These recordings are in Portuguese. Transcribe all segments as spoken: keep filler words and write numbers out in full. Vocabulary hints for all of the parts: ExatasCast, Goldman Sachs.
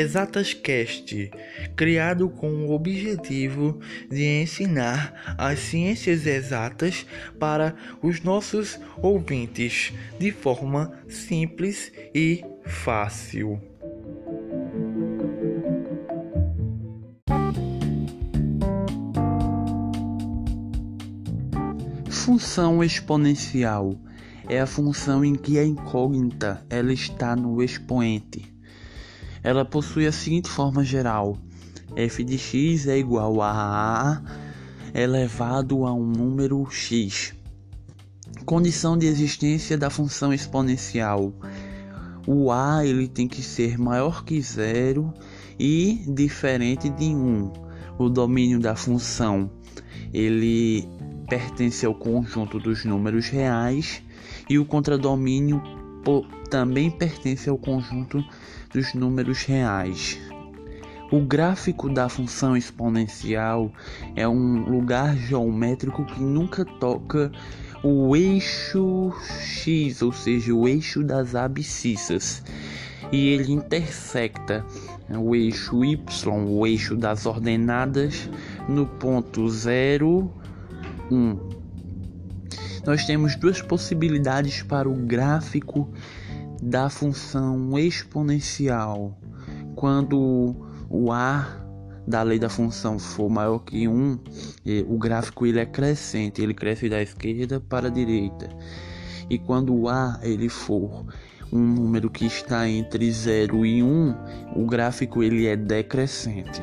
ExatasCast, criado com o objetivo de ensinar as ciências exatas para os nossos ouvintes de forma simples e fácil. Função exponencial é a função em que a incógnita ela está no expoente. Ela possui a seguinte forma geral: f de x é igual a a elevado a um número x. Condição de existência da função exponencial: o a ele tem que ser maior que zero e diferente de um. O domínio da função ele pertence ao conjunto dos números reais, e o contradomínio também pertence ao conjunto dos números reais. O gráfico da função exponencial é um lugar geométrico que nunca toca o eixo x, ou seja, o eixo das abscissas, e ele intersecta o eixo y, o eixo das ordenadas, no ponto zero, um. Nós temos duas possibilidades para o gráfico da função exponencial. Quando o a da lei da função for maior que um, o gráfico ele é crescente, ele cresce da esquerda para a direita. E quando o a ele for um número que está entre zero e um, o gráfico ele é decrescente.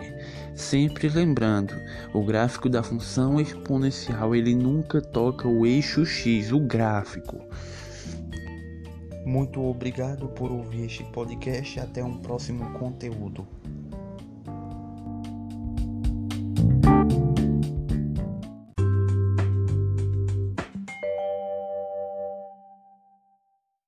Sempre lembrando, o gráfico da função exponencial ele nunca toca o eixo x, o gráfico. Muito obrigado por ouvir este podcast. Até um próximo conteúdo.